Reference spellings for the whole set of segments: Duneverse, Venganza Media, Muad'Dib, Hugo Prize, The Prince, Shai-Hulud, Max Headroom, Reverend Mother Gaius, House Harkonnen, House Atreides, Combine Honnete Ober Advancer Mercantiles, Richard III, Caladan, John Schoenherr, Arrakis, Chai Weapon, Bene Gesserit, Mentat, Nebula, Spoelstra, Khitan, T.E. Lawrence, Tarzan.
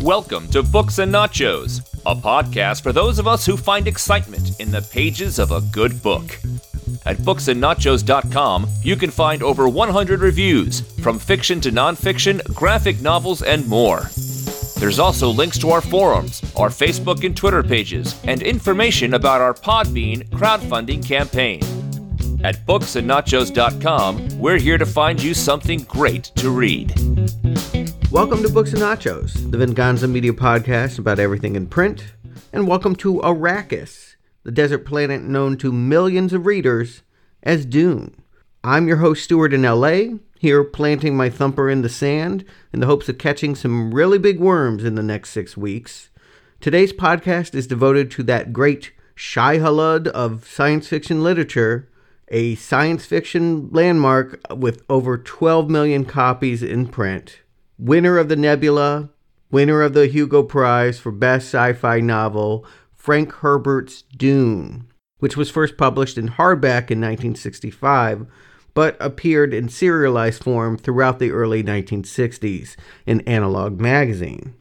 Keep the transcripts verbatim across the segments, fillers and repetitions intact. Welcome to Books and Nachos, a podcast for those of us who find excitement in the pages of a good book. At books and nachos dot com, you can find over one hundred reviews, from fiction to nonfiction, graphic novels, and more. There's also links to our forums, our Facebook and Twitter pages, and information about our Podbean crowdfunding campaign. At books and nachos dot com, we're here to find you something great to read. Welcome to Books and Nachos, the Venganza Media podcast about everything in print, and welcome to Arrakis, the desert planet known to millions of readers as Dune. I'm your host, Stuart, in L A, here planting my thumper in the sand in the hopes of catching some really big worms in the next six weeks. Today's podcast is devoted to that great Shai-Hulud of science fiction literature, a science fiction landmark with over twelve million copies in print, winner of the Nebula, winner of the Hugo Prize for Best Sci-Fi Novel, Frank Herbert's Dune, which was first published in hardback in nineteen sixty-five, but appeared in serialized form throughout the early nineteen sixties in Analog Magazine.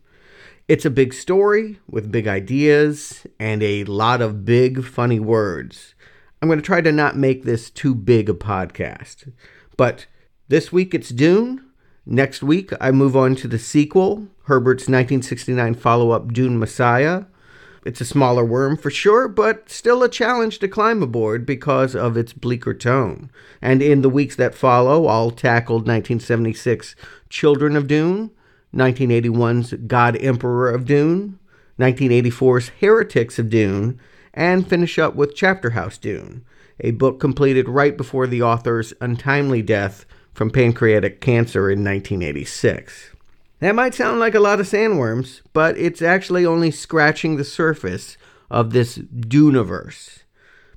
It's a big story with big ideas and a lot of big funny words. I'm going to try to not make this too big a podcast. But this week it's Dune. Next week I move on to the sequel, Herbert's nineteen sixty-nine follow-up Dune Messiah. It's a smaller worm for sure, but still a challenge to climb aboard because of its bleaker tone. And in the weeks that follow, I'll tackle nineteen seventy-six Children of Dune, nineteen eighty-one's God Emperor of Dune, nineteen eighty-four's Heretics of Dune, and finish up with Chapter House Dune, a book completed right before the author's untimely death from pancreatic cancer in nineteen eighty-six. That might sound like a lot of sandworms, but it's actually only scratching the surface of this Duneverse,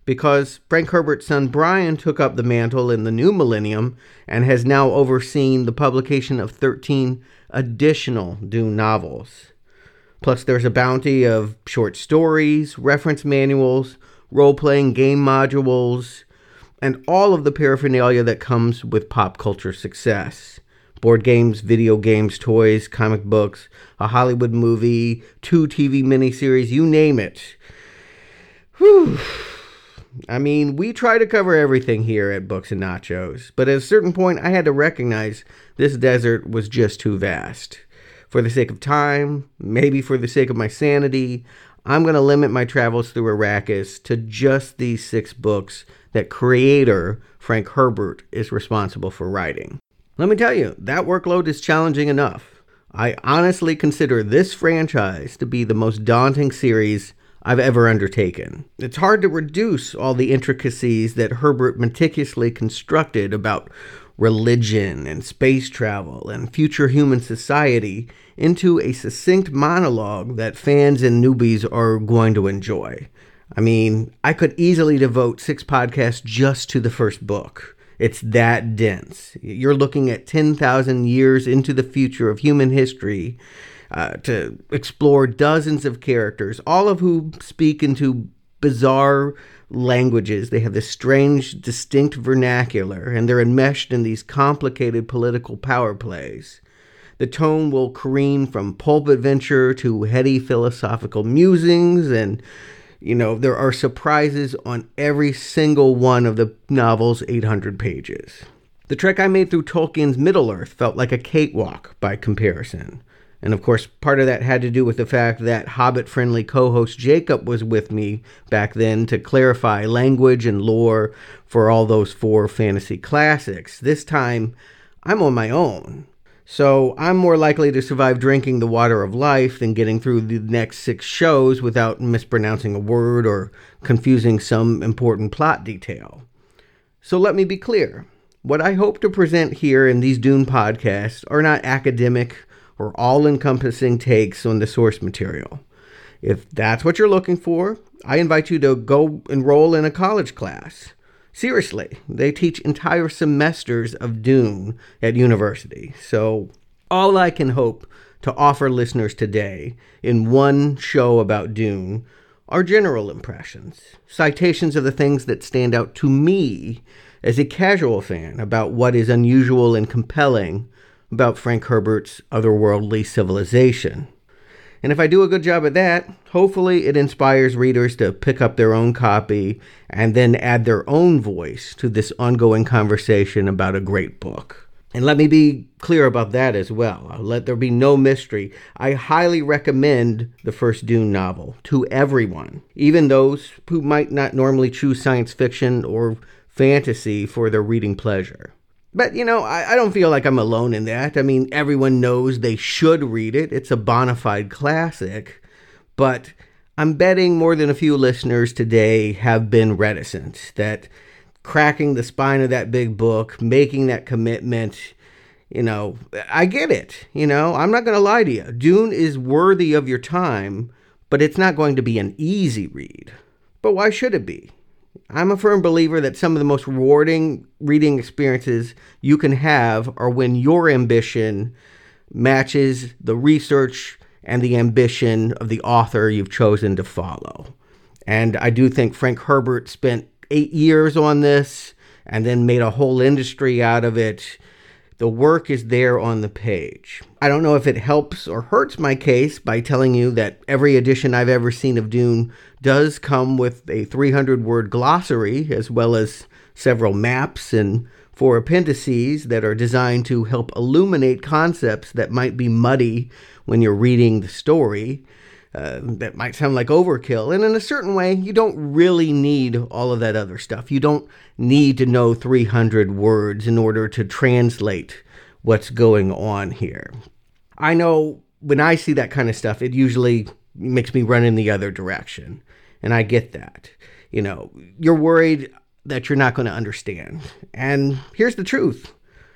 because Frank Herbert's son Brian took up the mantle in the new millennium and has now overseen the publication of thirteen additional Dune novels. Plus, there's a bounty of short stories, reference manuals, role-playing game modules, and all of the paraphernalia that comes with pop culture success. Board games, video games, toys, comic books, a Hollywood movie, two T V miniseries, you name it. Whew. I mean, we try to cover everything here at Books and Nachos, but at a certain point, I had to recognize this desert was just too vast. For the sake of time, maybe for the sake of my sanity, I'm going to limit my travels through Arrakis to just these six books that creator Frank Herbert is responsible for writing. Let me tell you, that workload is challenging enough. I honestly consider this franchise to be the most daunting series I've ever undertaken. It's hard to reduce all the intricacies that Herbert meticulously constructed about religion and space travel and future human society into a succinct monologue that fans and newbies are going to enjoy. I mean, I could easily devote six podcasts just to the first book. It's that dense. You're looking at ten thousand years into the future of human history uh, to explore dozens of characters, all of whom speak into bizarre languages. They have this strange, distinct vernacular, and they're enmeshed in these complicated political power plays. The tone will careen from pulp adventure to heady philosophical musings, and, you know, there are surprises on every single one of the novel's eight hundred pages. The trek I made through Tolkien's Middle-earth felt like a cakewalk by comparison. And of course, part of that had to do with the fact that Hobbit-friendly co-host Jacob was with me back then to clarify language and lore for all those four fantasy classics. This time, I'm on my own. So I'm more likely to survive drinking the water of life than getting through the next six shows without mispronouncing a word or confusing some important plot detail. So let me be clear. What I hope to present here in these Dune podcasts are not academic or all-encompassing takes on the source material. If that's what you're looking for, I invite you to go enroll in a college class. Seriously, they teach entire semesters of Dune at university. So all I can hope to offer listeners today in one show about Dune are general impressions, citations of the things that stand out to me as a casual fan about what is unusual and compelling about Frank Herbert's otherworldly civilization. And if I do a good job at that, hopefully it inspires readers to pick up their own copy and then add their own voice to this ongoing conversation about a great book. And let me be clear about that as well. Let there be no mystery. I highly recommend the first Dune novel to everyone, even those who might not normally choose science fiction or fantasy for their reading pleasure. But, you know, I, I don't feel like I'm alone in that. I mean, everyone knows they should read it. It's a bona fide classic. But I'm betting more than a few listeners today have been reticent that cracking the spine of that big book, making that commitment, you know, I get it. You know, I'm not going to lie to you. Dune is worthy of your time, but it's not going to be an easy read. But why should it be? I'm a firm believer that some of the most rewarding reading experiences you can have are when your ambition matches the research and the ambition of the author you've chosen to follow. And I do think Frank Herbert spent eight years on this and then made a whole industry out of it. The work is there on the page. I don't know if it helps or hurts my case by telling you that every edition I've ever seen of Dune does come with a three hundred word glossary, as well as several maps and four appendices that are designed to help illuminate concepts that might be muddy when you're reading the story. Uh, that might sound like overkill. And in a certain way, you don't really need all of that other stuff. You don't need to know three hundred words in order to translate what's going on here. I know when I see that kind of stuff, it usually makes me run in the other direction. And I get that. You know, you're worried that you're not going to understand. And here's the truth.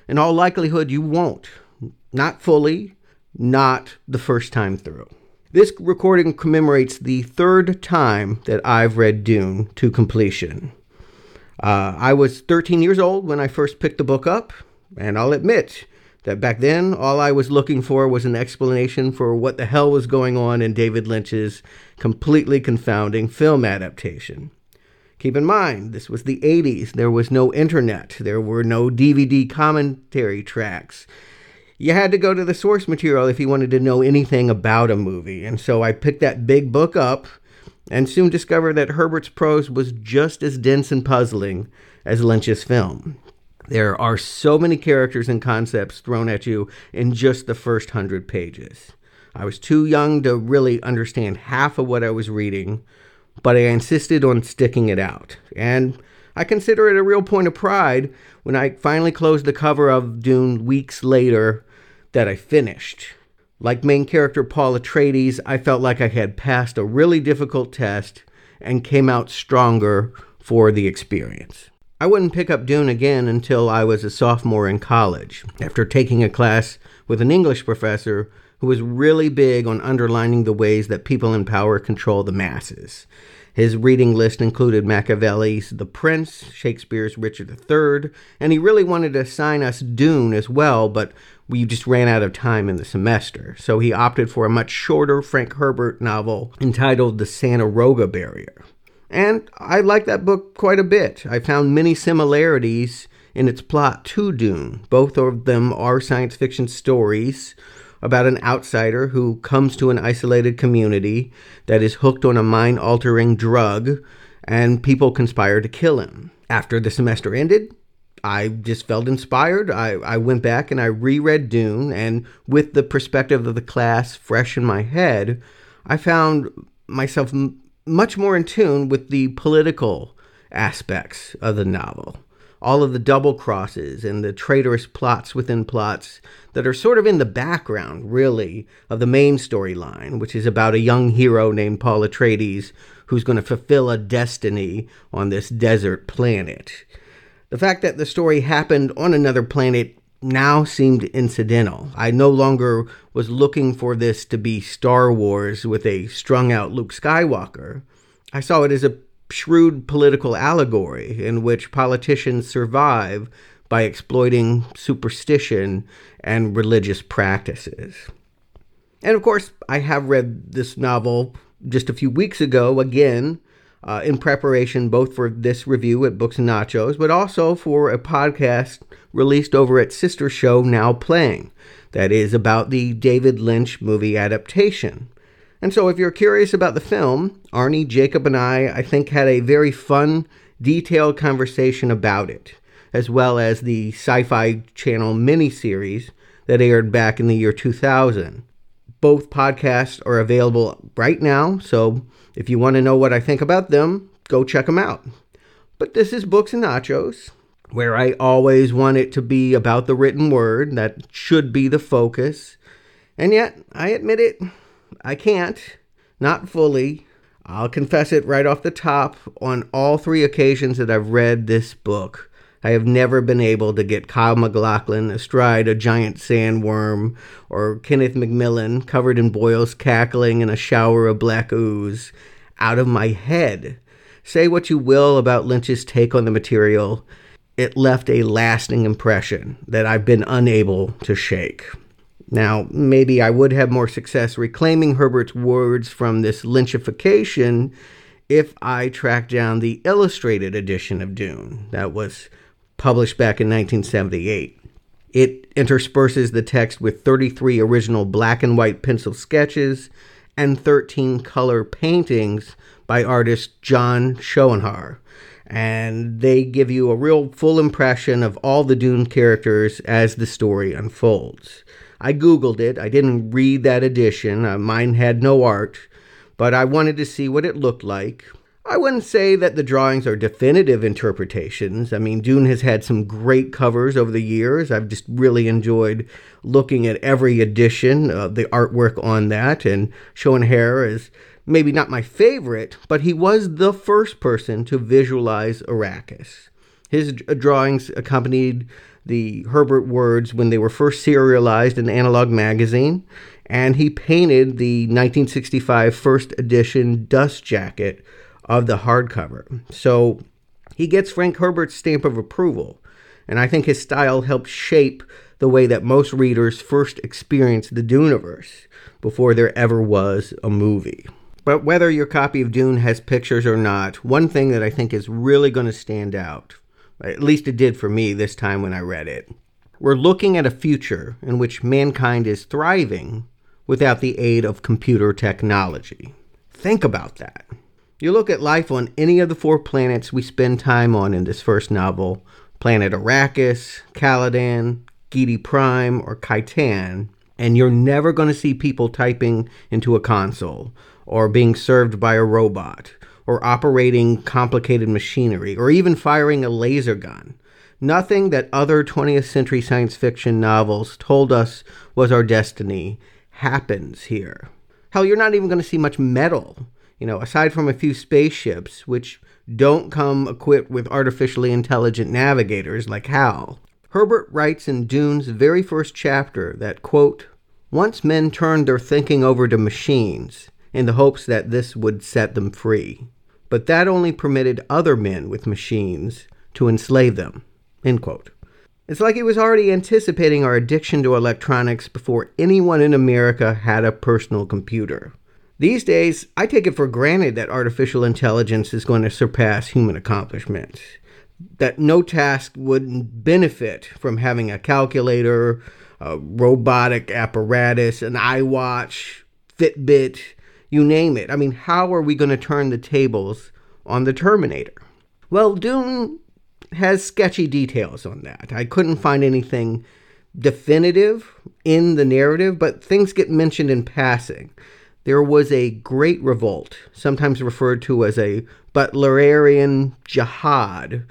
In all likelihood, you won't. Not fully, not the first time through. This recording commemorates the third time that I've read Dune to completion. Uh, I was thirteen years old when I first picked the book up, and I'll admit that back then all I was looking for was an explanation for what the hell was going on in David Lynch's completely confounding film adaptation. Keep in mind, this was the eighties. There was no internet. There were no D V D commentary tracks. You had to go to the source material if you wanted to know anything about a movie. And so I picked that big book up and soon discovered that Herbert's prose was just as dense and puzzling as Lynch's film. There are so many characters and concepts thrown at you in just the first hundred pages. I was too young to really understand half of what I was reading, but I insisted on sticking it out. And I consider it a real point of pride when I finally closed the cover of Dune weeks later that I finished. Like main character Paul Atreides, I felt like I had passed a really difficult test and came out stronger for the experience. I wouldn't pick up Dune again until I was a sophomore in college, after taking a class with an English professor who was really big on underlining the ways that people in power control the masses. His reading list included Machiavelli's The Prince, Shakespeare's Richard the Third, and he really wanted to assign us Dune as well, but we just ran out of time in the semester. So he opted for a much shorter Frank Herbert novel entitled The Santa Roga Barrier. And I liked that book quite a bit. I found many similarities in its plot to Dune. Both of them are science fiction stories about an outsider who comes to an isolated community that is hooked on a mind-altering drug, and people conspire to kill him. After the semester ended, I just felt inspired. I, I went back and I reread Dune, and with the perspective of the class fresh in my head, I found myself m- much more in tune with the political aspects of the novel. All of the double crosses and the traitorous plots within plots that are sort of in the background, really, of the main storyline, which is about a young hero named Paul Atreides who's going to fulfill a destiny on this desert planet. The fact that the story happened on another planet now seemed incidental. I no longer was looking for this to be Star Wars with a strung-out Luke Skywalker. I saw it as a shrewd political allegory in which politicians survive by exploiting superstition and religious practices. And of course, I have read this novel just a few weeks ago again. uh, in preparation both for this review at Books and Nachos, but also for a podcast released over at Sister Show Now Playing, that is about the David Lynch movie adaptation. And so if you're curious about the film, Arnie, Jacob, and I, I think, had a very fun, detailed conversation about it, as well as the Sci-Fi Channel miniseries that aired back in the year two thousand. Both podcasts are available right now, so if you want to know what I think about them, go check them out. But this is Books and Nachos, where I always want it to be about the written word. That should be the focus. And yet, I admit it, I can't. Not fully. I'll confess it right off the top. On all three occasions that I've read this book, I have never been able to get Kyle MacLachlan astride a giant sandworm, or Kenneth McMillan covered in boils cackling in a shower of black ooze, out of my head. Say what you will about Lynch's take on the material, it left a lasting impression that I've been unable to shake. Now, maybe I would have more success reclaiming Herbert's words from this Lynchification if I tracked down the illustrated edition of Dune that was published back in nineteen seventy-eight. It intersperses the text with thirty-three original black and white pencil sketches and thirteen color paintings by artist John Schoenherr. And they give you a real full impression of all the Dune characters as the story unfolds. I Googled it. I didn't read that edition. Uh, mine had no art, but I wanted to see what it looked like. I wouldn't say that the drawings are definitive interpretations. I mean, Dune has had some great covers over the years. I've just really enjoyed looking at every edition of the artwork on that, and Schoenherr is maybe not my favorite, but he was the first person to visualize Arrakis. His drawings accompanied the Herbert words when they were first serialized in Analog Magazine, and he painted the nineteen sixty-five first edition dust jacket of the hardcover. So he gets Frank Herbert's stamp of approval, and I think his style helped shape the way that most readers first experienced the Duneverse before there ever was a movie. But whether your copy of Dune has pictures or not, one thing that I think is really going to stand out, at least it did for me this time when I read it, we're looking at a future in which mankind is thriving without the aid of computer technology. Think about that. You look at life on any of the four planets we spend time on in this first novel, Planet Arrakis, Caladan, Gedi Prime, or Khitan, and you're never going to see people typing into a console, or being served by a robot, or operating complicated machinery, or even firing a laser gun. Nothing that other twentieth century science fiction novels told us was our destiny happens here. Hell, you're not even going to see much metal, you know, aside from a few spaceships, which don't come equipped with artificially intelligent navigators like Hal. Herbert writes in Dune's very first chapter that, quote, "Once men turned their thinking over to machines, in the hopes that this would set them free. But that only permitted other men with machines to enslave them." End quote. It's like he was already anticipating our addiction to electronics before anyone in America had a personal computer. These days, I take it for granted that artificial intelligence is going to surpass human accomplishments, that no task wouldn't benefit from having a calculator, a robotic apparatus, an iWatch, Fitbit, you name it. I mean, how are we going to turn the tables on the Terminator? Well, Dune has sketchy details on that. I couldn't find anything definitive in the narrative, but things get mentioned in passing. There was a great revolt, sometimes referred to as a Butlerian jihad,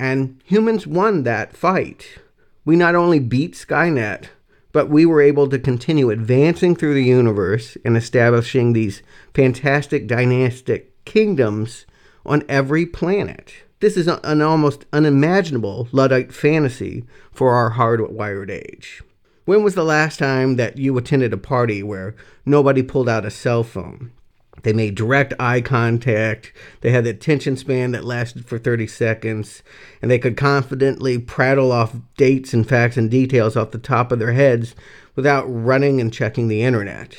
and humans won that fight. We not only beat Skynet, but we were able to continue advancing through the universe and establishing these fantastic dynastic kingdoms on every planet. This is an almost unimaginable Luddite fantasy for our hardwired age. When was the last time that you attended a party where nobody pulled out a cell phone? They made direct eye contact, they had the attention span that lasted for thirty seconds, and they could confidently prattle off dates and facts and details off the top of their heads without running and checking the internet.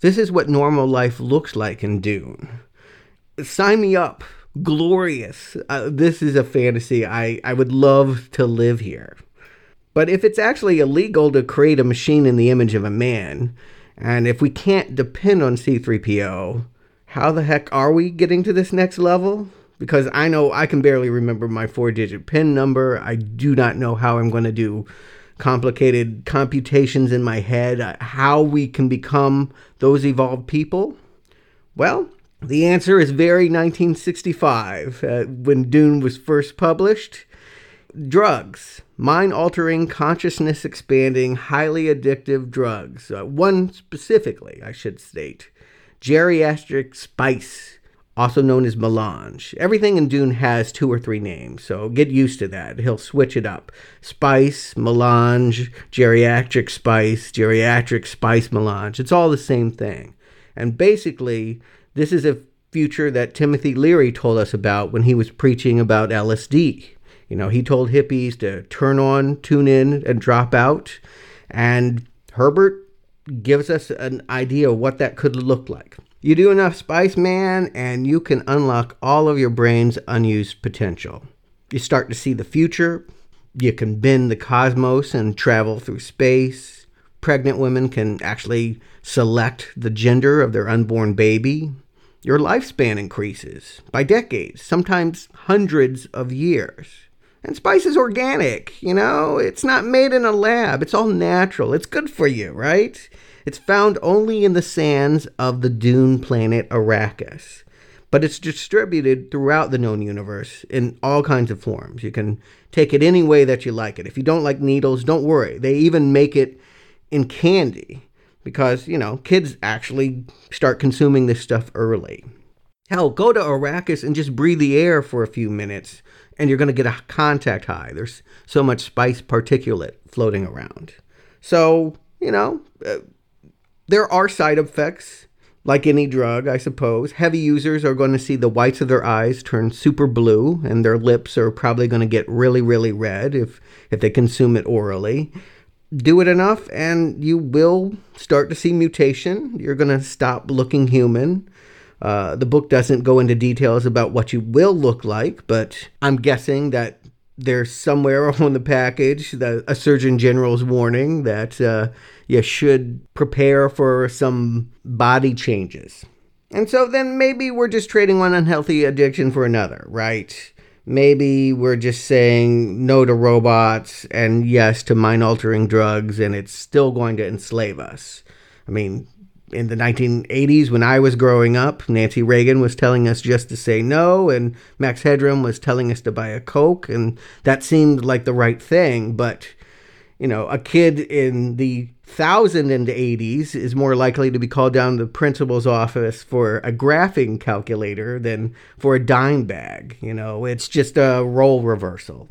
This is what normal life looks like in Dune. Sign me up. glorious. Uh, this is a fantasy. I, I would love to live here. But if it's actually illegal to create a machine in the image of a man, and if we can't depend on C three P O, how the heck are we getting to this next level? Because I know I can barely remember my four-digit PIN number. I do not know how I'm going to do complicated computations in my head, how we can become those evolved people. Well, the answer is very nineteen sixty-five, uh, when Dune was first published. Drugs, mind-altering, consciousness-expanding, highly addictive drugs. Uh, one specifically, I should state, geriatric spice, also known as melange. Everything in Dune has two or three names, so get used to that. He'll switch it up. Spice, melange, geriatric spice, geriatric spice melange. It's all the same thing. And basically, this is a future that Timothy Leary told us about when he was preaching about L S D. You know, he told hippies to turn on, tune in, and drop out. And Herbert gives us an idea of what that could look like. You do enough Spice Man, and you can unlock all of your brain's unused potential. You start to see the future. You can bend the cosmos and travel through space. Pregnant women can actually select the gender of their unborn baby. Your lifespan increases by decades, sometimes hundreds of years. And spice is organic, you know? It's not made in a lab. It's all natural. It's good for you, right? It's found only in the sands of the dune planet Arrakis. But it's distributed throughout the known universe in all kinds of forms. You can take it any way that you like it. If you don't like needles, don't worry. They even make it in candy, because, you know, kids actually start consuming this stuff early. Hell, go to Arrakis and just breathe the air for a few minutes, and you're going to get a contact high. There's so much spice particulate floating around. So, you know, uh, there are side effects, like any drug, I suppose. Heavy users are going to see the whites of their eyes turn super blue, and their lips are probably going to get really, really red if, if they consume it orally. Do it enough and you will start to see mutation. You're going to stop looking human. Uh, the book doesn't go into details about what you will look like, but I'm guessing that there's somewhere on the package the, a Surgeon General's warning that uh, you should prepare for some body changes. And so then maybe we're just trading one unhealthy addiction for another, right? Maybe we're just saying no to robots and yes to mind-altering drugs, and it's still going to enslave us. I mean, in the nineteen eighties, when I was growing up, Nancy Reagan was telling us just to say no, and Max Headroom was telling us to buy a Coke, and that seemed like the right thing. But, you know, a kid in the one thousand eighties is more likely to be called down to the principal's office for a graphing calculator than for a dime bag. You know, it's just a role reversal.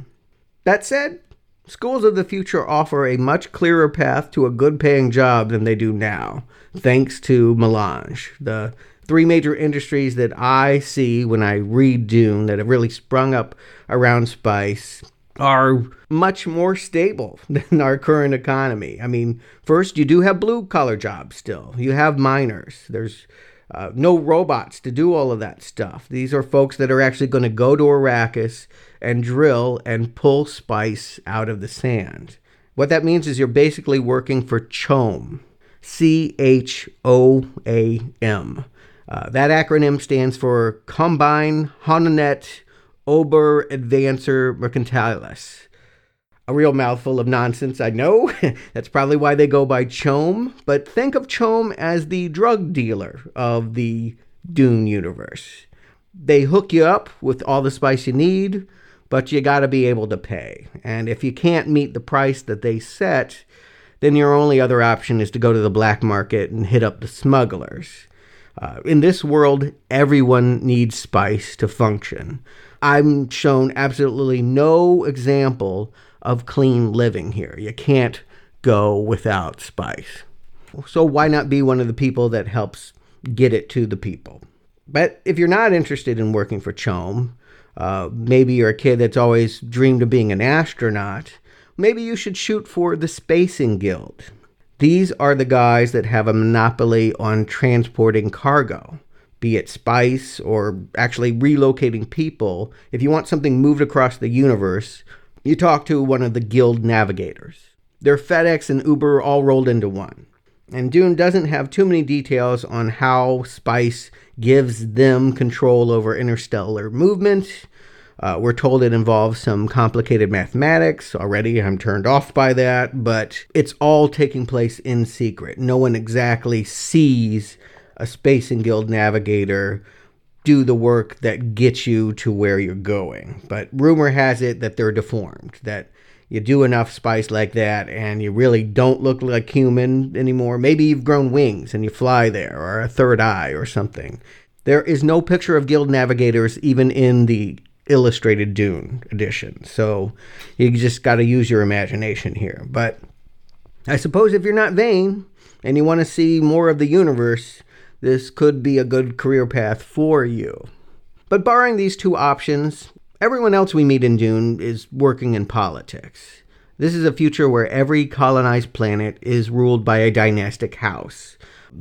That said, schools of the future offer a much clearer path to a good-paying job than they do now, thanks to melange. The three major industries that I see when I read Dune that have really sprung up around spice are much more stable than our current economy. I mean, first, you do have blue-collar jobs still. You have miners. There's uh, no robots to do all of that stuff. These are folks that are actually going to go to Arrakis and drill and pull spice out of the sand. What that means is you're basically working for CHOAM. C H O A M. Uh, that acronym stands for Combine Honnete Ober Advancer Mercantiles. A real mouthful of nonsense, I know. That's probably why they go by CHOAM. But think of CHOAM as the drug dealer of the Dune universe. They hook you up with all the spice you need, but you got to be able to pay. And if you can't meet the price that they set, then your only other option is to go to the black market and hit up the smugglers. Uh, in this world, everyone needs spice to function. I'm shown absolutely no example of clean living here. You can't go without spice. So why not be one of the people that helps get it to the people? But if you're not interested in working for CHOAM, uh, maybe you're a kid that's always dreamed of being an astronaut, maybe you should shoot for the Spacing Guild. These are the guys that have a monopoly on transporting cargo. be it spice or actually relocating people, if you want something moved across the universe, you talk to one of the guild navigators. Their FedEx and Uber all rolled into one. And Dune doesn't have too many details on how spice gives them control over interstellar movement. Uh, we're told it involves some complicated mathematics. Already I'm turned off by that, but it's all taking place in secret. No one exactly sees a Spacing Guild navigator do the work that gets you to where you're going. But rumor has it that they're deformed, that you do enough spice like that and you really don't look like human anymore. Maybe you've grown wings and you fly there, or a third eye or something. There is no picture of guild navigators even in the illustrated Dune edition, so you just got to use your imagination here. But I suppose if you're not vain and you want to see more of the universe, this could be a good career path for you. But barring these two options, everyone else we meet in Dune is working in politics. This is a future where every colonized planet is ruled by a dynastic house.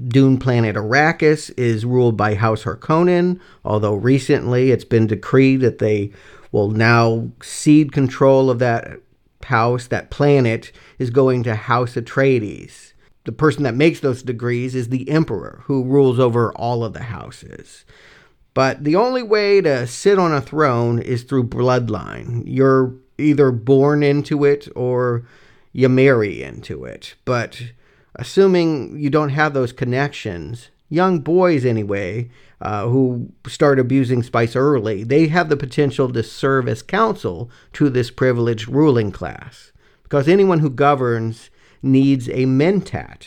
Dune planet Arrakis is ruled by House Harkonnen, although recently it's been decreed that they will now cede control of that house. That planet is going to House Atreides. The person that makes those decrees is the Emperor, who rules over all of the houses. But the only way to sit on a throne is through bloodline. You're either born into it or you marry into it. But assuming you don't have those connections, young boys anyway, uh, who start abusing spice early, they have the potential to serve as counsel to this privileged ruling class. Because anyone who governs needs a Mentat.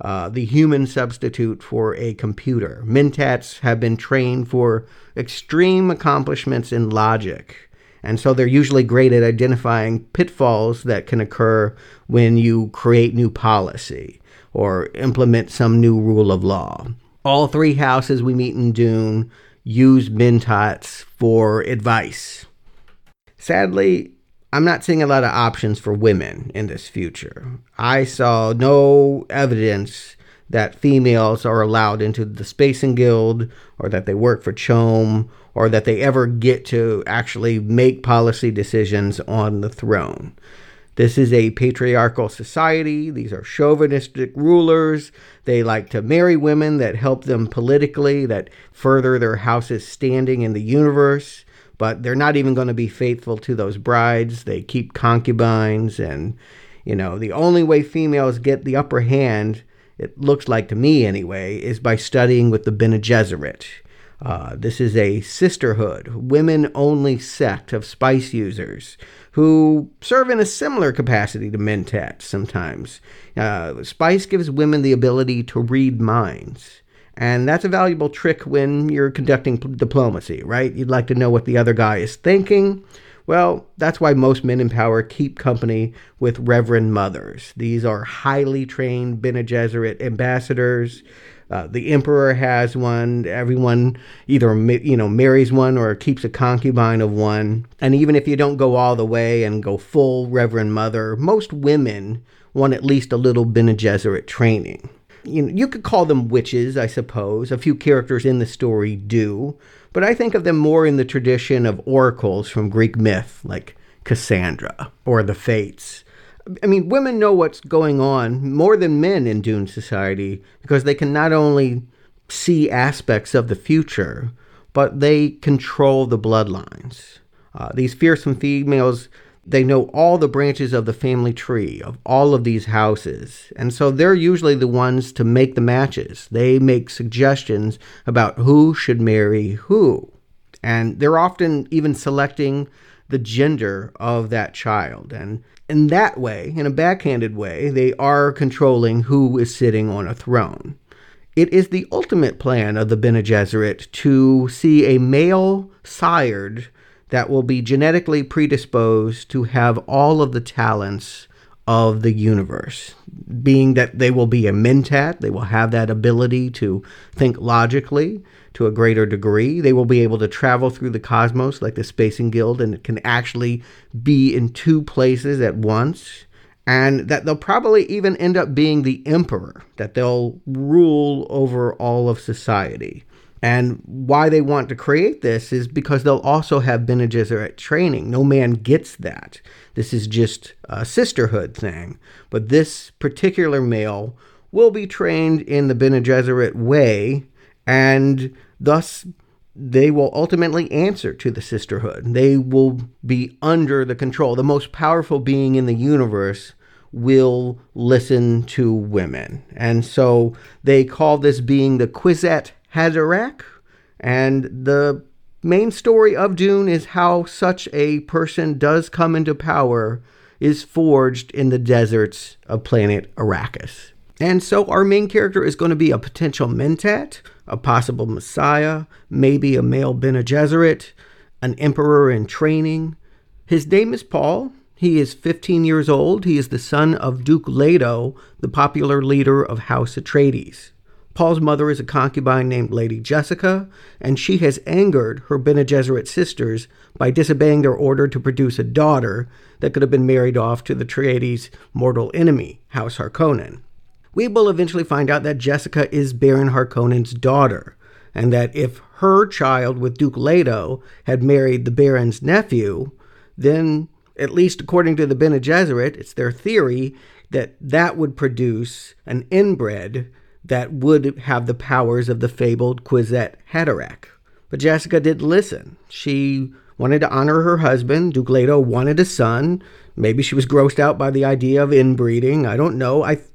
Uh, the human substitute for a computer. Mentats have been trained for extreme accomplishments in logic, and so they're usually great at identifying pitfalls that can occur when you create new policy or implement some new rule of law. All three houses we meet in Dune use Mentats for advice. Sadly, I'm not seeing a lot of options for women in this future. I saw no evidence that females are allowed into the Spacing Guild, or that they work for Chom, or that they ever get to actually make policy decisions on the throne. This is a patriarchal society. These are chauvinistic rulers. They like to marry women that help them politically, that further their house's standing in the universe. But they're not even going to be faithful to those brides. They keep concubines. And, you know, the only way females get the upper hand, it looks like to me anyway, is by studying with the Bene Gesserit. Uh, this is a sisterhood, women-only sect of spice users who serve in a similar capacity to Mentats sometimes. Uh, spice gives women the ability to read minds. And that's a valuable trick when you're conducting p- diplomacy, right? You'd like to know what the other guy is thinking. Well, that's why most men in power keep company with Reverend Mothers. These are highly trained Bene Gesserit ambassadors. Uh, the Emperor has one. Everyone either you know marries one or keeps a concubine of one. And even if you don't go all the way and go full Reverend Mother, most women want at least a little Bene Gesserit training. You know, you could call them witches, I suppose. A few characters in the story do. But I think of them more in the tradition of oracles from Greek myth, like Cassandra or the Fates. I mean, women know what's going on more than men in Dune society because they can not only see aspects of the future, but they control the bloodlines. Uh, these fearsome females, they know all the branches of the family tree of all of these houses. And so they're usually the ones to make the matches. They make suggestions about who should marry who. And they're often even selecting the gender of that child. And in that way, in a backhanded way, they are controlling who is sitting on a throne. It is the ultimate plan of the Bene Gesserit to see a male sired that will be genetically predisposed to have all of the talents of the universe. Being that they will be a Mentat, they will have that ability to think logically to a greater degree. They will be able to travel through the cosmos like the Spacing Guild, and it can actually be in two places at once. And that they'll probably even end up being the Emperor, that they'll rule over all of society. And why they want to create this is because they'll also have Bene Gesserit training. No man gets that. This is just a sisterhood thing. But this particular male will be trained in the Bene Gesserit way, and thus they will ultimately answer to the sisterhood. They will be under the control. The most powerful being in the universe will listen to women. And so they call this being the Kwisatz Haderach, and the main story of Dune is how such a person does come into power is forged in the deserts of planet Arrakis. And so our main character is going to be a potential Mentat, a possible Messiah, maybe a male Bene Gesserit, an emperor in training. His name is Paul. He is fifteen years old. He is the son of Duke Leto, the popular leader of House Atreides. Paul's mother is a concubine named Lady Jessica, and she has angered her Bene Gesserit sisters by disobeying their order to produce a daughter that could have been married off to the Atreides' mortal enemy, House Harkonnen. We will eventually find out that Jessica is Baron Harkonnen's daughter, and that if her child with Duke Leto had married the Baron's nephew, then, at least according to the Bene Gesserit, it's their theory that that would produce an inbred that would have the powers of the fabled Kwisatz Haderach. But Jessica did listen. She wanted to honor her husband. Duke Leto wanted a son. Maybe she was grossed out by the idea of inbreeding. I don't know. I th-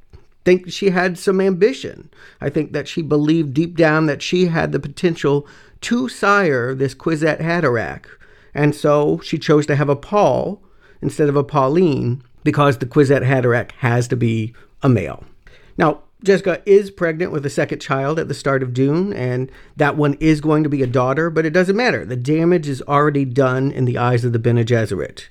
think she had some ambition. I think that she believed deep down that she had the potential to sire this Kwisatz Haderach. And so she chose to have a Paul instead of a Pauline because the Kwisatz Haderach has to be a male. Now, Jessica is pregnant with a second child at the start of Dune, and that one is going to be a daughter, but it doesn't matter. The damage is already done in the eyes of the Bene Gesserit.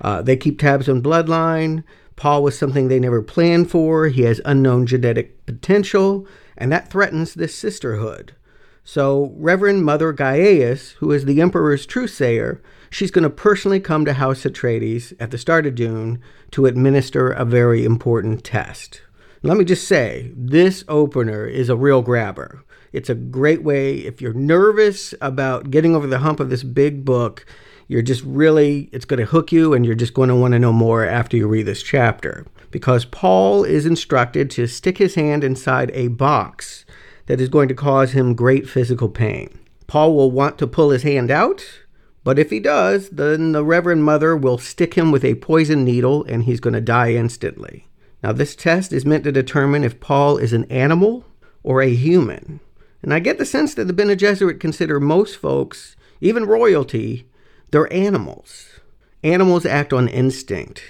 Uh, they keep tabs on bloodline. Paul was something they never planned for. He has unknown genetic potential, and that threatens this sisterhood. So Reverend Mother Gaius, who is the Emperor's truthsayer, she's going to personally come to House Atreides at the start of Dune to administer a very important test. Let me just say, this opener is a real grabber. It's a great way, if you're nervous about getting over the hump of this big book, you're just really, it's going to hook you, and you're just going to want to know more after you read this chapter. Because Paul is instructed to stick his hand inside a box that is going to cause him great physical pain. Paul will want to pull his hand out, but if he does, then the Reverend Mother will stick him with a poison needle, and he's going to die instantly. Now, this test is meant to determine if Paul is an animal or a human. And I get the sense that the Bene Gesserit consider most folks, even royalty, they're animals. Animals act on instinct.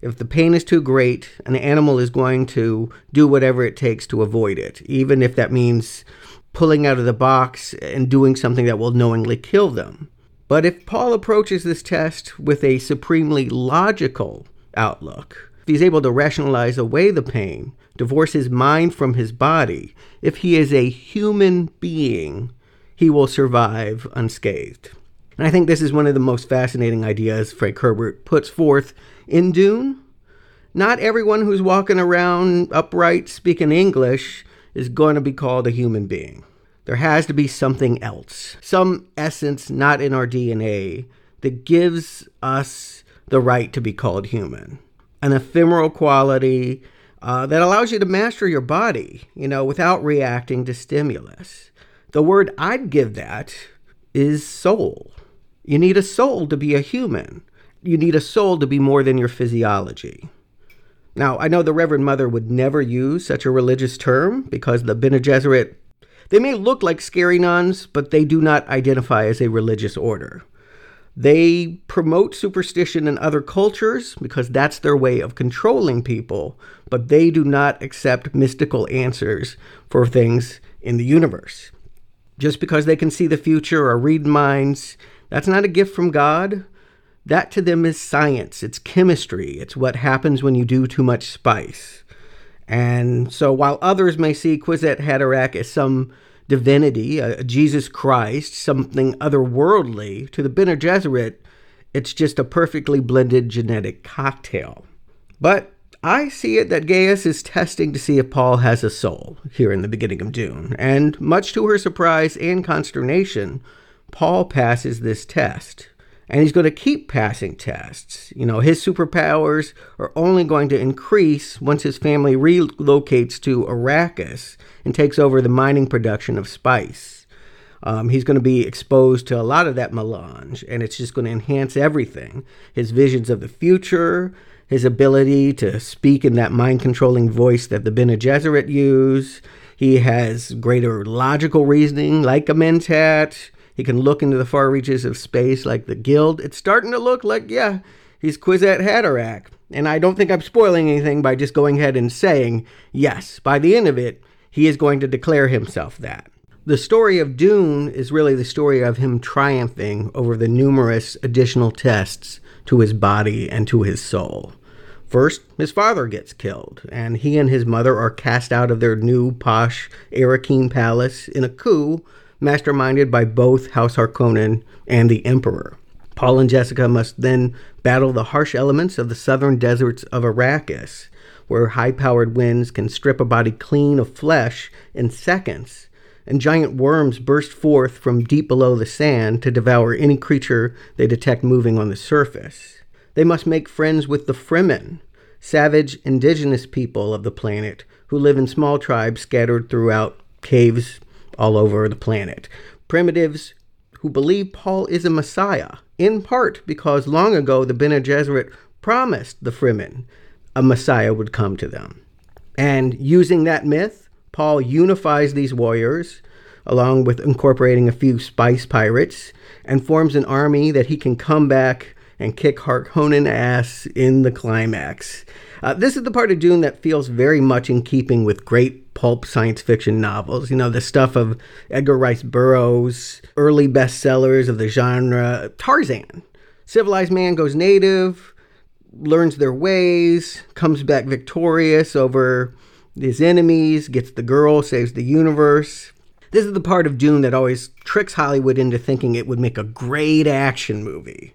If the pain is too great, an animal is going to do whatever it takes to avoid it, even if that means pulling out of the box and doing something that will knowingly kill them. But if Paul approaches this test with a supremely logical outlook, if he's able to rationalize away the pain, divorce his mind from his body, if he is a human being, he will survive unscathed. And I think this is one of the most fascinating ideas Frank Herbert puts forth in Dune. Not everyone who's walking around upright speaking English is going to be called a human being. There has to be something else, some essence not in our D N A that gives us the right to be called human. An ephemeral quality uh, that allows you to master your body, you know, without reacting to stimulus. The word I'd give that is soul. You need a soul to be a human. You need a soul to be more than your physiology. Now, I know the Reverend Mother would never use such a religious term because the Bene Gesserit, they may look like scary nuns, but they do not identify as a religious order. They promote superstition in other cultures because that's their way of controlling people, but they do not accept mystical answers for things in the universe. Just because they can see the future or read minds, that's not a gift from God. That to them is science. It's chemistry. It's what happens when you do too much spice. And so while others may see Kwisatz Haderach as some divinity, uh, Jesus Christ, something otherworldly, to the Bene Gesserit, it's just a perfectly blended genetic cocktail. But I see it that Gaius is testing to see if Paul has a soul here in the beginning of Dune, and much to her surprise and consternation, Paul passes this test. And he's going to keep passing tests. You know, his superpowers are only going to increase once his family relocates to Arrakis and takes over the mining production of spice. Um, he's going to be exposed to a lot of that melange, and it's just going to enhance everything. His visions of the future, his ability to speak in that mind-controlling voice that the Bene Gesserit use. He has greater logical reasoning, like a Mentat. He can look into the far reaches of space like the Guild. It's starting to look like, yeah, he's Kwisatz Haderach. And I don't think I'm spoiling anything by just going ahead and saying, yes, by the end of it, he is going to declare himself that. The story of Dune is really the story of him triumphing over the numerous additional tests to his body and to his soul. First, his father gets killed, and he and his mother are cast out of their new posh Arakeen palace in a coup masterminded by both House Harkonnen and the Emperor. Paul and Jessica must then battle the harsh elements of the southern deserts of Arrakis, where high-powered winds can strip a body clean of flesh in seconds, and giant worms burst forth from deep below the sand to devour any creature they detect moving on the surface. They must make friends with the Fremen, savage indigenous people of the planet who live in small tribes scattered throughout caves all over the planet. Primitives who believe Paul is a messiah, in part because long ago the Bene Gesserit promised the Fremen a messiah would come to them. And using that myth, Paul unifies these warriors, along with incorporating a few spice pirates, and forms an army that he can come back and kick Harkonnen ass in the climax. Uh, this is the part of Dune that feels very much in keeping with great pulp science fiction novels. You know, the stuff of Edgar Rice Burroughs, early bestsellers of the genre. Tarzan. Civilized man goes native, learns their ways, comes back victorious over his enemies, gets the girl, saves the universe. This is the part of Dune that always tricks Hollywood into thinking it would make a great action movie.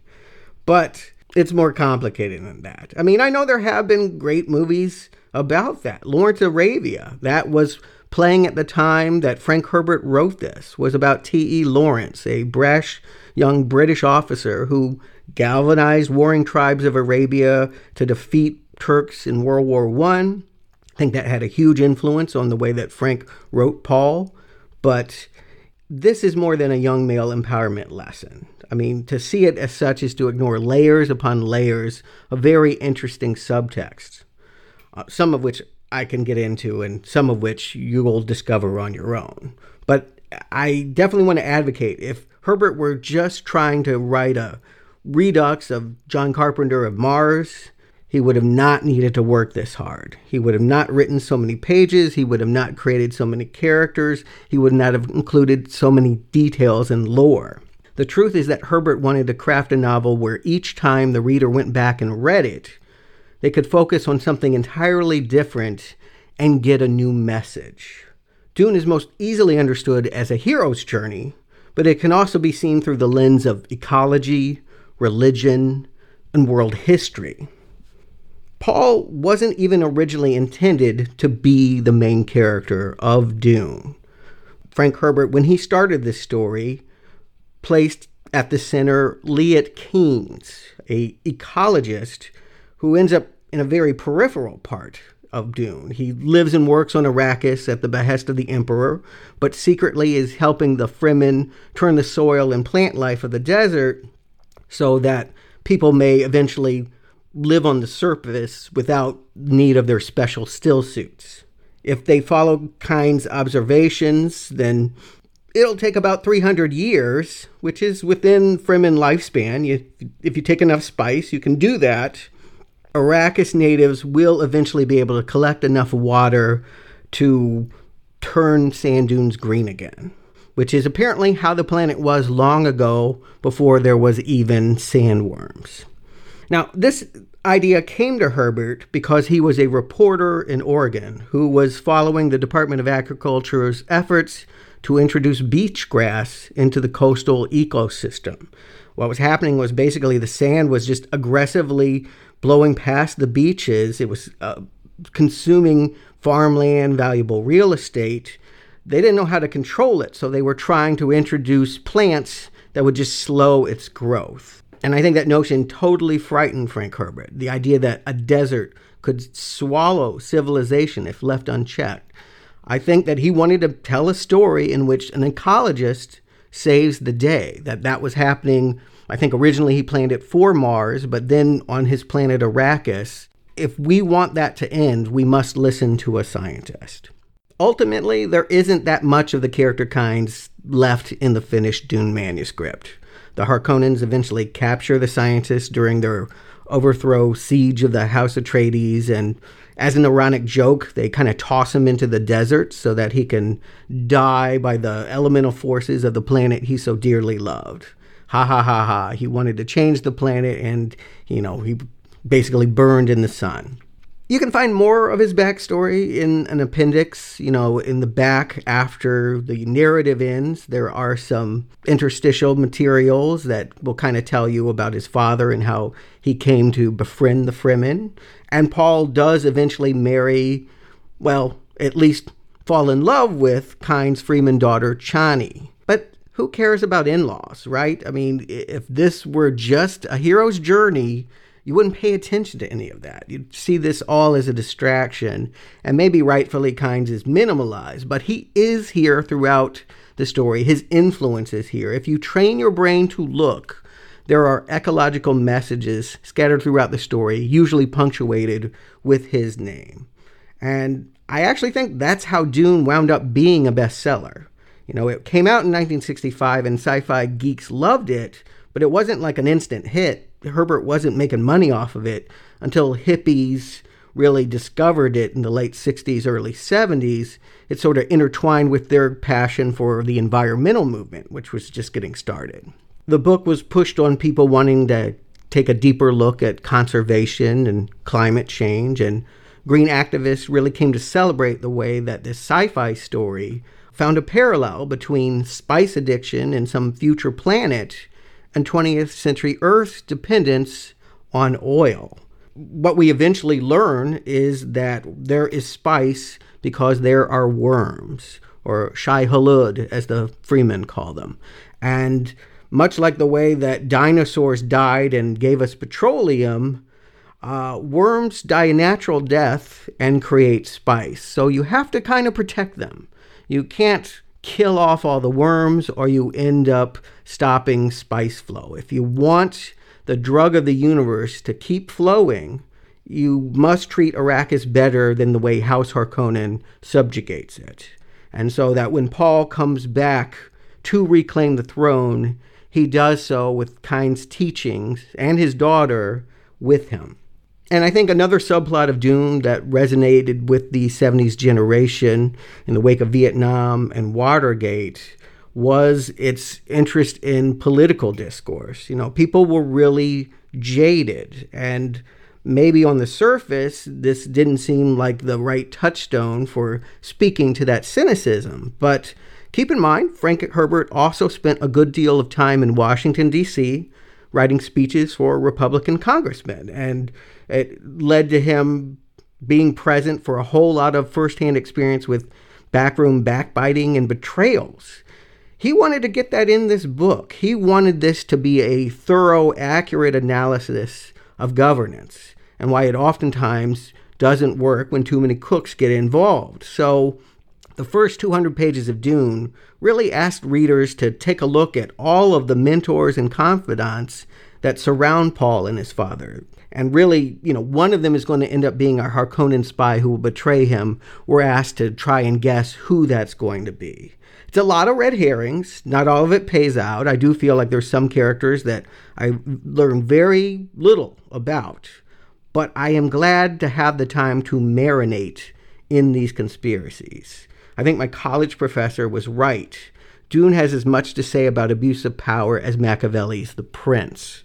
But it's more complicated than that. I mean, I know there have been great movies about that. Lawrence of Arabia, that was playing at the time that Frank Herbert wrote this, was about T E Lawrence, a brash young British officer who galvanized warring tribes of Arabia to defeat Turks in World War One. I think that had a huge influence on the way that Frank wrote Paul. But this is more than a young male empowerment lesson. I mean, to see it as such is to ignore layers upon layers of very interesting subtexts, uh, some of which I can get into and some of which you will discover on your own. But I definitely want to advocate, if Herbert were just trying to write a redux of John Carpenter of Mars, he would have not needed to work this hard. He would have not written so many pages. He would have not created so many characters. He would not have included so many details and lore. The truth is that Herbert wanted to craft a novel where each time the reader went back and read it, they could focus on something entirely different and get a new message. Dune is most easily understood as a hero's journey, but it can also be seen through the lens of ecology, religion, and world history. Paul wasn't even originally intended to be the main character of Dune. Frank Herbert, when he started this story, placed at the center Liet Kynes, an ecologist who ends up in a very peripheral part of Dune. He lives and works on Arrakis at the behest of the Emperor, but secretly is helping the Fremen turn the soil and plant life of the desert so that people may eventually live on the surface without need of their special still suits. If they follow Kynes' observations, then it'll take about three hundred years, which is within Fremen lifespan. You, if you take enough spice, you can do that. Arrakis natives will eventually be able to collect enough water to turn sand dunes green again, which is apparently how the planet was long ago before there was even sandworms. Now, this idea came to Herbert because he was a reporter in Oregon who was following the Department of Agriculture's efforts to introduce beach grass into the coastal ecosystem. What was happening was basically the sand was just aggressively blowing past the beaches. It was uh, consuming farmland, valuable real estate. They didn't know how to control it, so they were trying to introduce plants that would just slow its growth. And I think that notion totally frightened Frank Herbert, the idea that a desert could swallow civilization if left unchecked. I think that he wanted to tell a story in which an ecologist saves the day, that that was happening. I think originally he planned it for Mars, but then on his planet Arrakis. If we want that to end, we must listen to a scientist. Ultimately, there isn't that much of the character kinds left in the finished Dune manuscript. The Harkonnens eventually capture the scientists during their overthrow siege of the House Atreides, and as an ironic joke, they kind of toss him into the desert so that he can die by the elemental forces of the planet he so dearly loved. Ha ha ha ha. He wanted to change the planet, and, you know, he basically burned in the sun. You can find more of his backstory in an appendix, you know, in the back after the narrative ends. There are some interstitial materials that will kind of tell you about his father and how he came to befriend the Fremen. And Paul does eventually marry, well, at least fall in love with Kynes' Freeman daughter, Chani. But who cares about in-laws, right? I mean, if this were just a hero's journey, you wouldn't pay attention to any of that. You'd see this all as a distraction, and maybe rightfully Kynes is minimalized, but he is here throughout the story. His influence is here. If you train your brain to look, there are ecological messages scattered throughout the story, usually punctuated with his name. And I actually think that's how Dune wound up being a bestseller. You know, it came out in nineteen sixty-five, and sci-fi geeks loved it, but it wasn't like an instant hit. Herbert wasn't making money off of it until hippies really discovered it in the late sixties, early seventies. It sort of intertwined with their passion for the environmental movement, which was just getting started. The book was pushed on people wanting to take a deeper look at conservation and climate change, and green activists really came to celebrate the way that this sci-fi story found a parallel between spice addiction and some future planet and twentieth century Earth's dependence on oil. What we eventually learn is that there is spice because there are worms, or Shai-Hulud, as the Freemen call them. And much like the way that dinosaurs died and gave us petroleum, uh, worms die a natural death and create spice. So you have to kind of protect them. You can't kill off all the worms, or you end up stopping spice flow. If you want the drug of the universe to keep flowing, you must treat Arrakis better than the way House Harkonnen subjugates it. And so that when Paul comes back to reclaim the throne, he does so with Kynes' teachings and his daughter with him. And I think another subplot of Dune that resonated with the seventies generation in the wake of Vietnam and Watergate was its interest in political discourse. You know, people were really jaded, and maybe on the surface, this didn't seem like the right touchstone for speaking to that cynicism. But keep in mind, Frank Herbert also spent a good deal of time in Washington, D C, writing speeches for Republican congressmen, and it led to him being present for a whole lot of firsthand experience with backroom backbiting and betrayals. He wanted to get that in this book. He wanted this to be a thorough, accurate analysis of governance and why it oftentimes doesn't work when too many cooks get involved. So the first two hundred pages of Dune really asked readers to take a look at all of the mentors and confidants that surround Paul and his father. And really, you know, one of them is going to end up being a Harkonnen spy who will betray him. We're asked to try and guess who that's going to be. It's a lot of red herrings. Not all of it pays out. I do feel like there's some characters that I learned very little about. But I am glad to have the time to marinate in these conspiracies. I think my college professor was right. Dune has as much to say about abuse of power as Machiavelli's The Prince.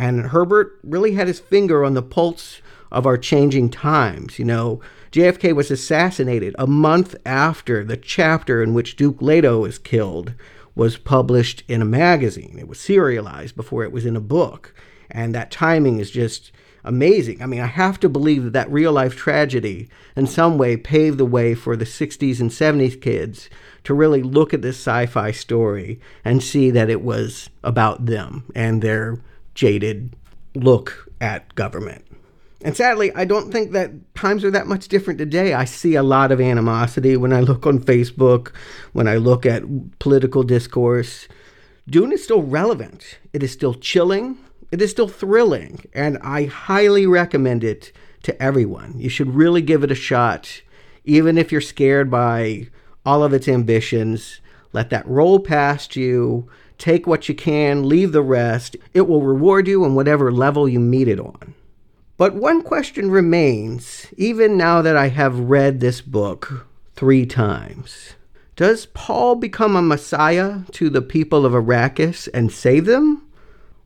And Herbert really had his finger on the pulse of our changing times. You know, J F K was assassinated a month after the chapter in which Duke Leto is killed was published in a magazine. It was serialized before it was in a book. And that timing is just amazing. I mean, I have to believe that that real-life tragedy in some way paved the way for the sixties and seventies kids to really look at this sci-fi story and see that it was about them and their jaded look at government. And sadly, I don't think that times are that much different today. I see a lot of animosity when I look on Facebook, when I look at political discourse. Dune is still relevant. It is still chilling. It is still thrilling. And I highly recommend it to everyone. You should really give it a shot. Even if you're scared by all of its ambitions, let that roll past you. Take what you can, leave the rest. It will reward you on whatever level you meet it on. But one question remains, even now that I have read this book three times. Does Paul become a messiah to the people of Arrakis and save them?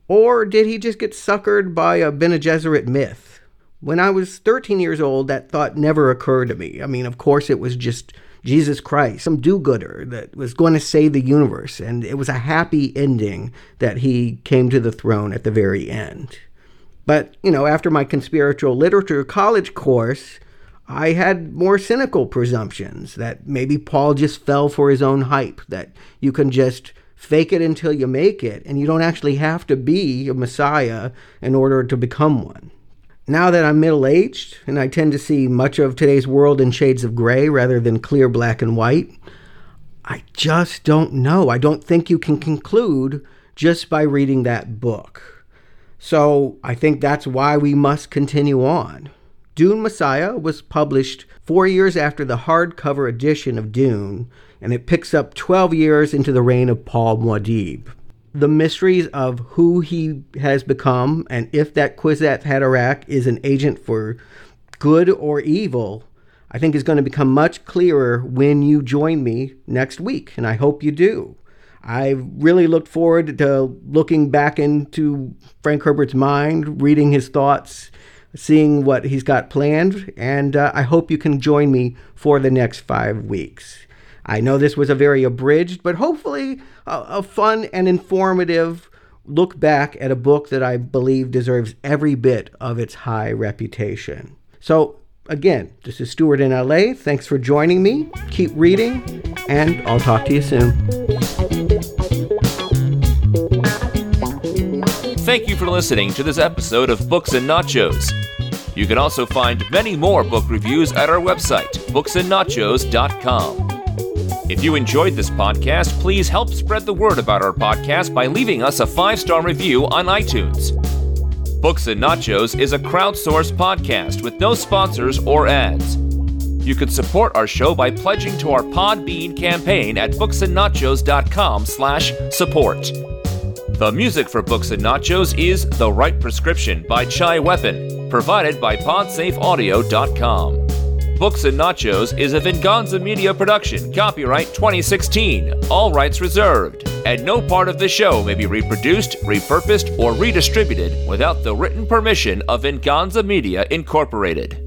Or did he just get suckered by a Bene Gesserit myth? When I was thirteen years old, that thought never occurred to me. I mean, of course, it was just Jesus Christ, some do-gooder that was going to save the universe. And it was a happy ending that he came to the throne at the very end. But, you know, after my conspiratorial literature college course, I had more cynical presumptions that maybe Paul just fell for his own hype, that you can just fake it until you make it, and you don't actually have to be a messiah in order to become one. Now that I'm middle-aged, and I tend to see much of today's world in shades of gray rather than clear black and white, I just don't know. I don't think you can conclude just by reading that book. So I think that's why we must continue on. Dune Messiah was published four years after the hardcover edition of Dune, and it picks up twelve years into the reign of Paul Muad'Dib. The mysteries of who he has become and if that Kwisatz Haderach is an agent for good or evil, I think is going to become much clearer when you join me next week, and I hope you do. I've really looked forward to looking back into Frank Herbert's mind, reading his thoughts, seeing what he's got planned, and uh, I hope you can join me for the next five weeks. I know this was a very abridged, but hopefully a, a fun and informative look back at a book that I believe deserves every bit of its high reputation. So, again, this is Stuart in L A. Thanks for joining me. Keep reading, and I'll talk to you soon. Thank you for listening to this episode of Books and Nachos. You can also find many more book reviews at our website, books and nachos dot com. If you enjoyed this podcast, please help spread the word about our podcast by leaving us a five-star review on iTunes. Books and Nachos is a crowdsourced podcast with no sponsors or ads. You can support our show by pledging to our Podbean campaign at books and nachos dot com slash support. The music for Books and Nachos is The Right Prescription by Chai Weapon, provided by podsafe audio dot com. Books and Nachos is a Venganza Media production, copyright twenty sixteen, all rights reserved, and no part of the show may be reproduced, repurposed, or redistributed without the written permission of Venganza Media Incorporated.